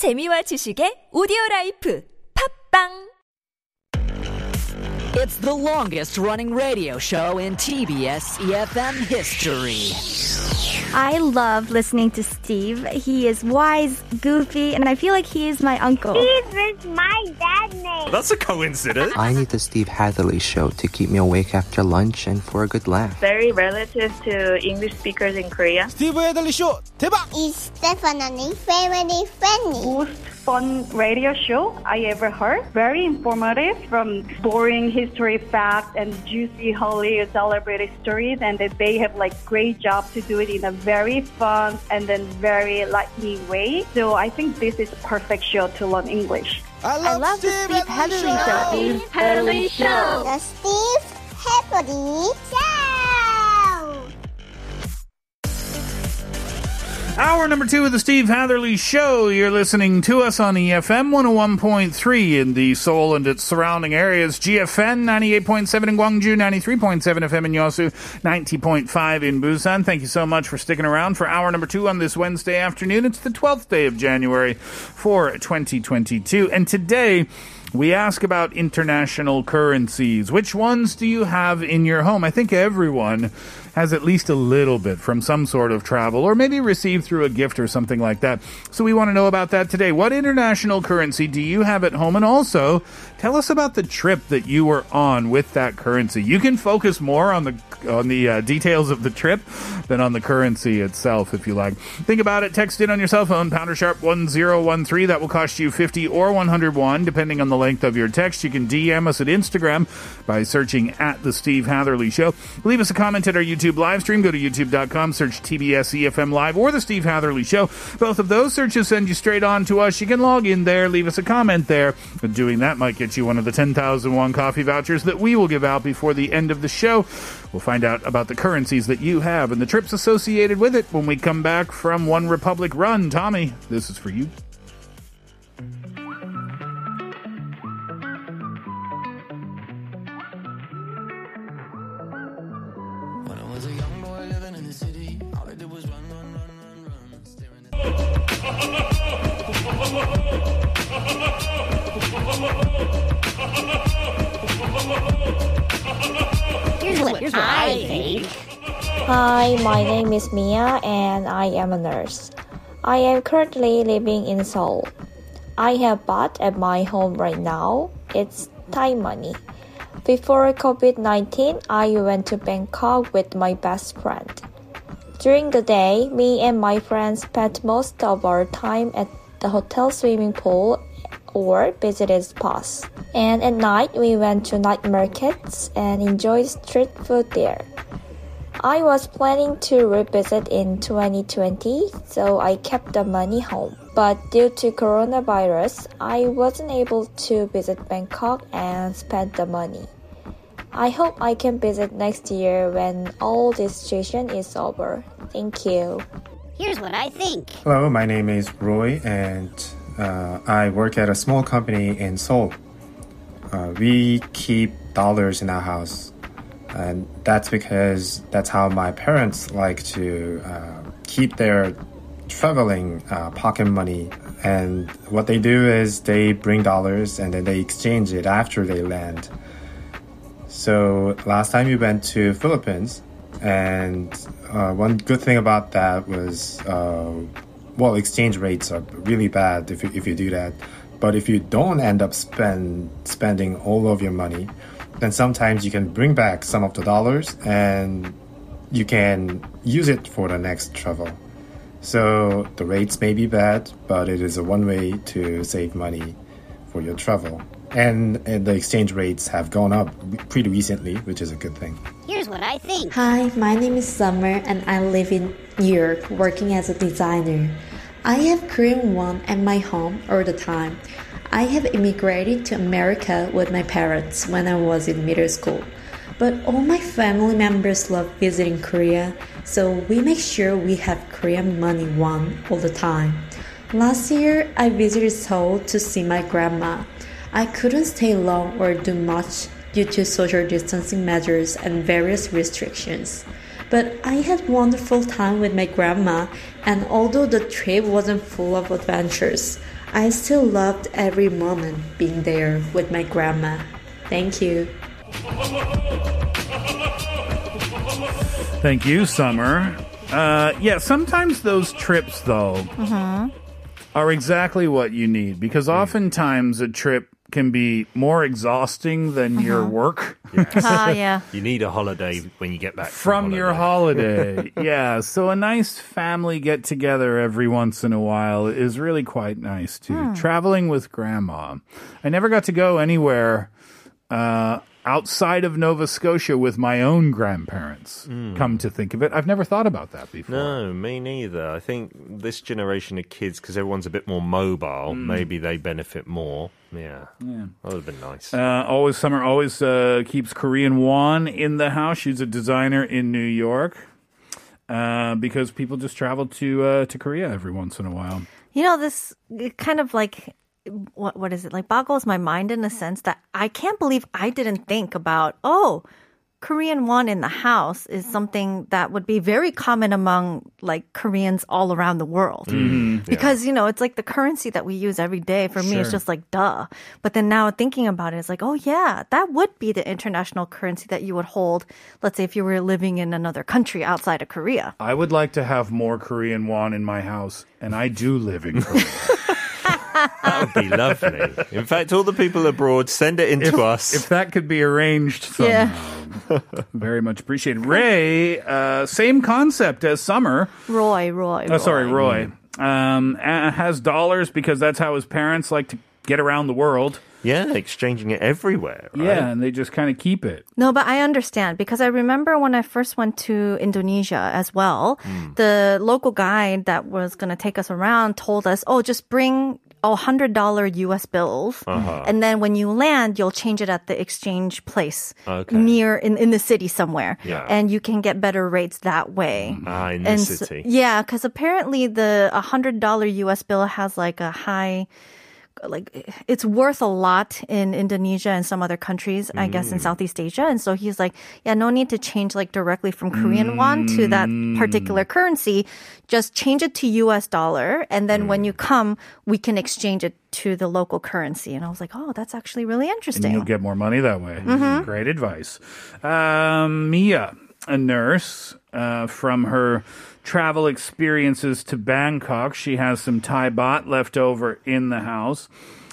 재미와 지식의 오디오라이프 팝빵 It's the longest running radio show in TBS EFM history. I love listening to Steve. He is wise, goofy, and I feel like he is my uncle. Steve is my dad name. That's a coincidence. I need the Steve Hadley show to keep me awake after lunch and for a good laugh. Very relative to English speakers in Korea. Steve Hadley show, 대박! It's definitely very funny. Most fun radio show I ever heard. Very informative from boring history facts and juicy Hollywood celebrity stories, and that they have like great job to do it in a very fun and then very lightly way. So I think this is the perfect show to learn English. I love the Steve Hadley show. Steve Hadley show. The Steve Hadley show. Hour number 2 of the Steve Hatherly show. You're listening to us on EFM 101.3 in the Seoul and its surrounding areas, GFN 98.7 in Gwangju, 93.7 FM in Yeosu, 90.5 in Busan. Thank you so much for sticking around for hour number 2 on this Wednesday afternoon. It's the 12th day of January for 2022. And today, we ask about international currencies. Which ones do you have in your home? I think everyone has at least a little bit from some sort of travel or maybe received through a gift or something like that. So we want to know about that today. What international currency do you have at home? And also, tell us about the trip that you were on with that currency. You can focus more on the details of the trip than on the currency itself, if you like. Think about it. Text in on your cell phone, #1013. That will cost you 50 or 101, depending on the length of your text. You can DM us at Instagram by searching at The Steve Hatherly Show. Leave us a comment at our YouTube live stream. Go to youtube.com, search TBS EFM Live or The Steve Hatherly Show. Both of those searches send you straight on to us. You can log in there, leave us a comment there. But doing that might get you one of the 10,000 won coffee vouchers that we will give out before the end of the show. We'll find out about the currencies that you have and the trips associated with it when we come back from One Republic Run. Tommy, this is for you. Here's what I think. Hi, my name is Mia and I am a nurse. I am currently living in Seoul. I have baht at my home right now. It's Thai money. Before COVID-19, I went to Bangkok with my best friend. During the day, me and my friends spent most of our time at the hotel swimming pool or visited spas. And at night, we went to night markets and enjoyed street food there. I was planning to revisit in 2020, so I kept the money home. But due to coronavirus, I wasn't able to visit Bangkok and spend the money. I hope I can visit next year when all this situation is over. Thank you. Here's what I think. Hello, my name is Roy and I work at a small company in Seoul. We keep dollars in our house, and that's because that's how my parents like to keep their traveling pocket money. And what they do is they bring dollars and then they exchange it after they land. So last time we went to Philippines, and one good thing about that was, exchange rates are really bad if you do that. But if you don't end up spending all of your money, then sometimes you can bring back some of the dollars and you can use it for the next travel. So the rates may be bad, but it is a one way to save money for your travel. And the exchange rates have gone up pretty recently, which is a good thing. Here's what I think. Hi, my name is Summer and I live in New York working as a designer. I have Korean won at my home all the time. I have immigrated to America with my parents when I was in middle school. But all my family members love visiting Korea, so we make sure we have Korean money won all the time. Last year, I visited Seoul to see my grandma. I couldn't stay long or do much due to social distancing measures and various restrictions. But I had a wonderful time with my grandma, and although the trip wasn't full of adventures, I still loved every moment being there with my grandma. Thank you. Thank you, Summer. Yeah, sometimes those trips, though, are exactly what you need, because oftentimes a trip can be more exhausting than your work. Yes. Yeah. You need a holiday when you get back from your holiday. Yeah, so a nice family get-together every once in a while is really quite nice, too. Traveling with Grandma. I never got to go anywhere outside of Nova Scotia with my own grandparents, come to think of it. I've never thought about that before. No, me neither. I think this generation of kids, because everyone's a bit more mobile, maybe they benefit more. Yeah, that would have been nice. Summer always keeps Korean Won in the house. She's a designer in New York, because people just travel to Korea every once in a while. You know, this kind of like... What is it like? Boggles my mind in the sense that I can't believe I didn't think about Korean Won in the house is something that would be very common among like Koreans all around the world, because you know it's like the currency that we use every day. For me, it's just like duh. But then now thinking about it, it's like that would be the international currency that you would hold. Let's say if you were living in another country outside of Korea. I would like to have more Korean Won in my house, and I do live in Korea. That would be lovely. In fact, all the people abroad, send it in to us. If that could be arranged somehow. Yeah. Very much appreciated. Ray, same concept as Summer. Roy. Has dollars because that's how his parents like to get around the world. Yeah, exchanging it everywhere, right? Yeah, and they just kind of keep it. No, but I understand, because I remember when I first went to Indonesia as well, the local guide that was going to take us around told us, just bring $100 US bills, and then when you land, you'll change it at the exchange place near in the city somewhere, and you can get better rates that way. In the city. Yeah, because apparently the $100 US bill has like a high... Like it's worth a lot in Indonesia and some other countries, I guess, in Southeast Asia. And so he's like, yeah, no need to change like directly from Korean won to that particular currency. Just change it to US dollar. And then when you come, we can exchange it to the local currency. And I was like, that's actually really interesting. And you'll get more money that way. Great advice. Mia, a nurse, from her travel experiences to Bangkok. She has some Thai baht left over in the house.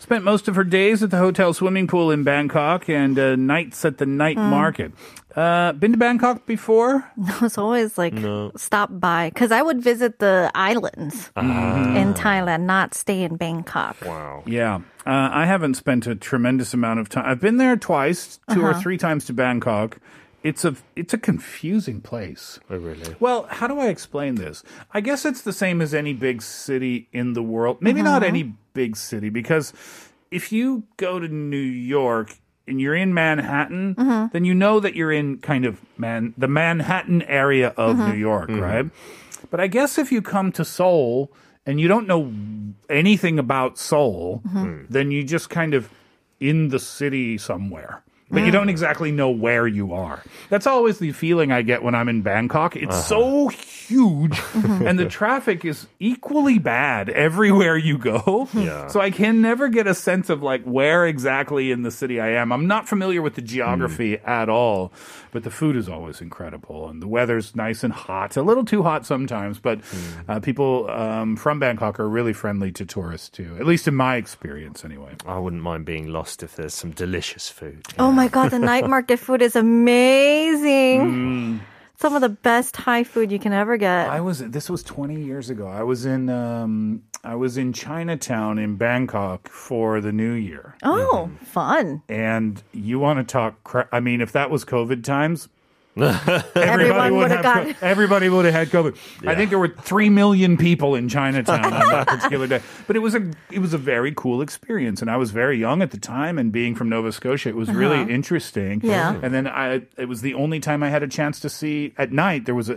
Spent most of her days at the hotel swimming pool in Bangkok and nights at the night market. Been to Bangkok before? No, it's always like stop by. Because I would visit the islands in Thailand, not stay in Bangkok. Wow. Yeah. I haven't spent a tremendous amount of time. I've been there twice, two or three times to Bangkok. It's a confusing place. Oh, really? Well, how do I explain this? I guess it's the same as any big city in the world. Maybe not any big city, because if you go to New York and you're in Manhattan, then you know that you're in kind of the Manhattan area of New York, right? But I guess if you come to Seoul and you don't know anything about Seoul, then you just kind of in the city somewhere. But you don't exactly know where you are. That's always the feeling I get when I'm in Bangkok. It's so huge, and the traffic is equally bad everywhere you go. Yeah. So I can never get a sense of like where exactly in the city I am. I'm not familiar with the geography at all, but the food is always incredible, and the weather's nice and hot. A little too hot sometimes, but people from Bangkok are really friendly to tourists too, at least in my experience anyway. I wouldn't mind being lost if there's some delicious food. Yeah. Oh my God, the night market food is amazing. Some of the best Thai food you can ever get. This was 20 years ago. I was in Chinatown in Bangkok for the New Year. Oh, fun. And you want to talk if that was COVID times, everybody would have had COVID. Yeah. I think there were 3 million people in Chinatown on that particular day. But it was a very cool experience, and I was very young at the time, and being from Nova Scotia, it was really interesting. Yeah. And then it was the only time I had a chance to see at night. There was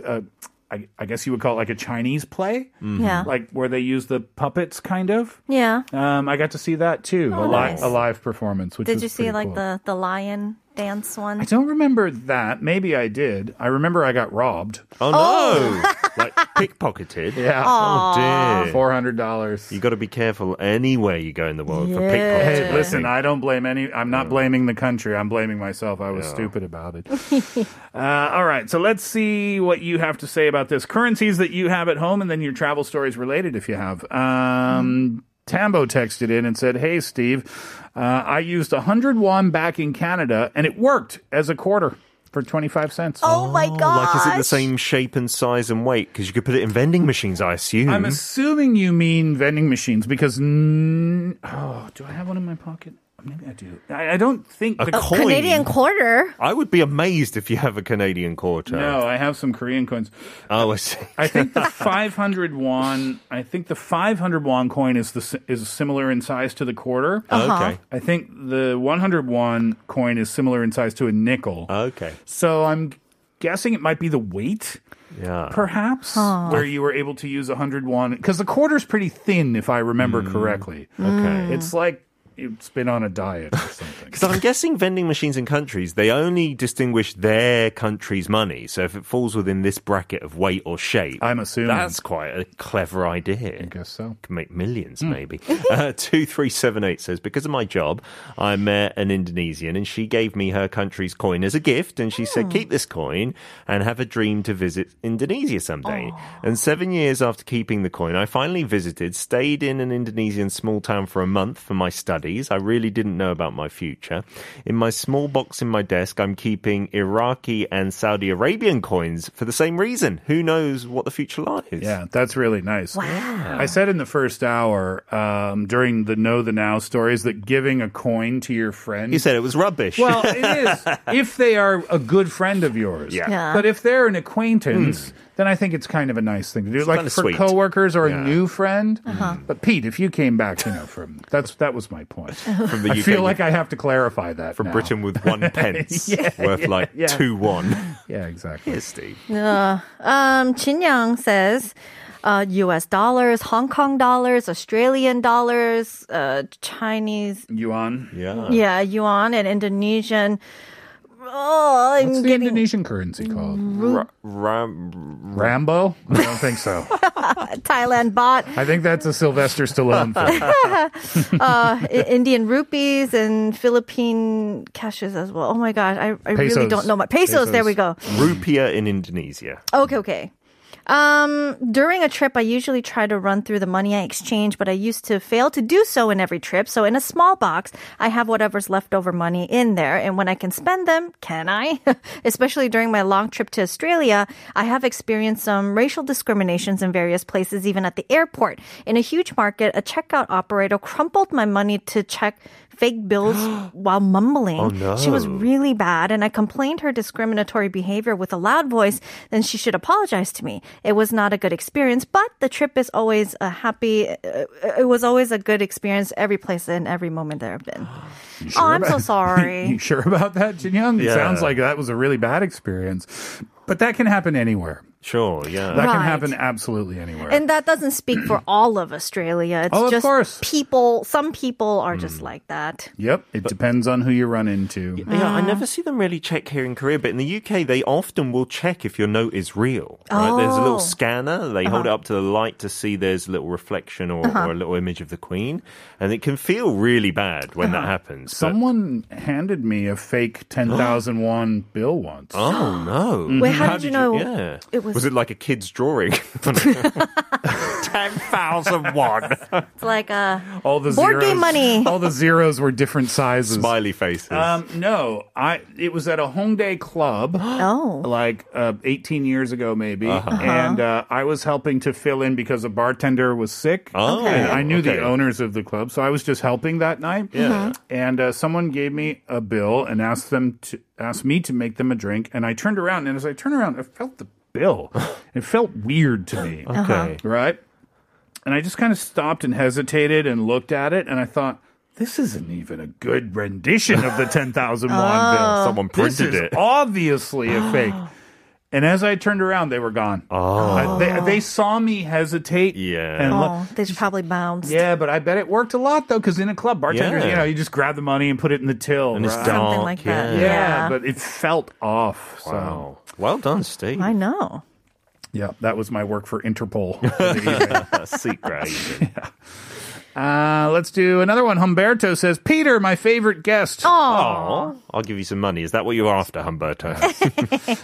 I guess you would call it like a Chinese play, like where they use the puppets, kind of. Yeah. I got to see that too, a live performance. Did you see like cool. the lion dance one? I don't remember that. Maybe I did. I remember I got robbed. Oh, no. Like pickpocketed? Yeah. Aww. Oh, dear. $400. You got to be careful anywhere you go in the world for pickpocketing. Hey, listen, I don't blame any. I'm not blaming the country. I'm blaming myself. I was stupid about it. All right. So let's see what you have to say about this. Currencies that you have at home and then your travel stories related if you have. Tambo texted in and said, hey, Steve, I used 100 won back in Canada, and it worked as a quarter for 25 cents. Oh, my gosh. Like, is it the same shape and size and weight? Because you could put it in vending machines, I assume. I'm assuming you mean vending machines because... do I have one in my pocket? Maybe I do. I don't think... A coin. Canadian quarter? I would be amazed if you have a Canadian quarter. No, I have some Korean coins. Oh, I see. I think the 500 won... I think the 500 won coin is similar in size to the quarter. Okay. I think the 100 won coin is similar in size to a nickel. Okay. So I'm guessing it might be the weight... Yeah. Perhaps where you were able to use 100 won... Because the quarter's pretty thin, if I remember correctly. Okay. It's like... It's been on a diet or something. Because I'm guessing vending machines in countries, they only distinguish their country's money. So if it falls within this bracket of weight or shape, I'm assuming that's quite a clever idea. I guess so. Can make millions, maybe. 2378 says, because of my job, I met an Indonesian and she gave me her country's coin as a gift. And she said, keep this coin and have a dream to visit Indonesia someday. Oh. And 7 years after keeping the coin, I finally visited, stayed in an Indonesian small town for a month for my study. I really didn't know about my future. In my small box in my desk, I'm keeping Iraqi and Saudi Arabian coins for the same reason. Who knows what the future lies? Yeah, that's really nice. Wow. I said in the first hour, during the Know the Now stories, that giving a coin to your friend... You said it was rubbish. Well, it is. If they are a good friend of yours. Yeah. Yeah. But if they're an acquaintance... then I think it's kind of a nice thing to do. It's like kind of for sweet. Coworkers or a new friend. But Pete, if you came back, that was my point. From the UK, I feel like I have to clarify that. From now. Britain with 1 pence worth 2 won. Yeah, exactly. Here's Steve. Chin Young says US dollars, Hong Kong dollars, Australian dollars, Chinese yuan. Yeah, yuan and Indonesian. Oh, what's the Indonesian currency called? Rambo? I don't think so. Thailand baht. I think that's a Sylvester Stallone film. Indian rupees and Philippine cashes as well. Oh my gosh, I really don't know my pesos. There we go. Rupiah in Indonesia. Okay. During a trip, I usually try to run through the money I exchange, but I used to fail to do so in every trip. So in a small box, I have whatever's leftover money in there. And when I can spend them, can I? Especially during my long trip to Australia, I have experienced some racial discriminations in various places, even at the airport. In a huge market, a checkout operator crumpled my money to check fake bills while mumbling. Oh, no. She was really bad, and I complained her discriminatory behavior with a loud voice, then she should apologize to me. It was not a good experience, but the trip is always it was always a good experience every place and every moment there I've been. Sure I'm so sorry. You sure about that, Jin Young? Yeah. It sounds like that was a really bad experience. But that can happen anywhere. Sure, yeah. That can happen absolutely anywhere. And that doesn't speak for all of Australia. It's just of course. People, some people are just like that. Yep, it depends on who you run into. Yeah, I never see them really check here in Korea, but in the UK, they often will check if your note is real. Right? Oh. There's a little scanner. They hold it up to the light to see there's a little reflection or a little image of the Queen. And it can feel really bad when that happens. Someone handed me a fake 10,000 won bill once. Oh, no. Wait, how did you know? Yeah. It was it like a kid's drawing? 10,001. It's like all the board zeros, game money. All the zeros were different sizes. Smiley faces. No, it was at a Hongdae club. Oh. Like 18 years ago, maybe. And I was helping to fill in because a bartender was sick. Oh. And I knew the owners of the club, so I was just helping that night. Yeah. And someone gave me a bill and asked me to make them a drink. And I turned around, and as I turned around, I felt the bill. It felt weird to me. Okay. Right? And I just kind of stopped and hesitated and looked at it, and I thought, this isn't even a good rendition of the 10,000 won bill. Someone printed it. This is obviously a fake. And as I turned around, they were gone. Oh. They saw me hesitate. Yeah. And they just probably bounced. Yeah, but I bet it worked a lot, though, because in a club, bartenders, you know, you just grab the money and put it in the till. And it's something like that. Yeah, but it felt off. So. Wow. Well done, Steve. I know. Yeah, that was my work for Interpol. Secret agent. Yeah. Let's do another one. Humberto says, Peter, my favorite guest. Aww. I'll give you some money. Is that what you are after, Humberto?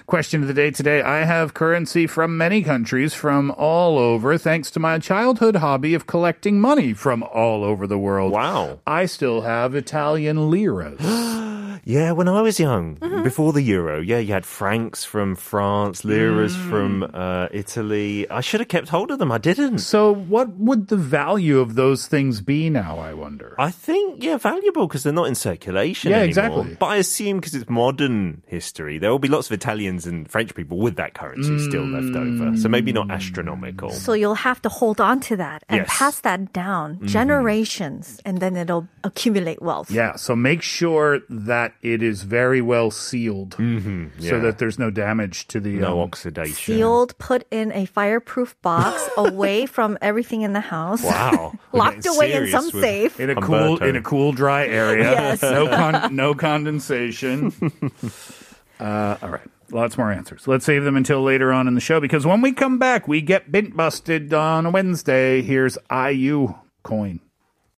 Question of the day today. I have currency from many countries from all over thanks to my childhood hobby of collecting money from all over the world. Wow. I still have Italian liras. Yeah, when I was young, before the euro, you had francs from France, liras from Italy. I should have kept hold of them. I didn't. So what would the value of those things be now, I wonder? I think, valuable because they're not in circulation anymore. Exactly. But I assume because it's modern history, there will be lots of Italians and French people with that currency still left over. So maybe not astronomical. So you'll have to hold on to that and pass that down generations, and then it'll accumulate wealth. Yeah, so make sure that it is very well sealed so that there's no damage to the... No oxidation. Sealed, put in a fireproof box away from everything in the house. Wow. Locked away in some safe. In a cool, dry area. Yes. No condensation. All right. Lots more answers. Let's save them until later on in the show, because when we come back, we get bint busted on a Wednesday. Here's IU Coin.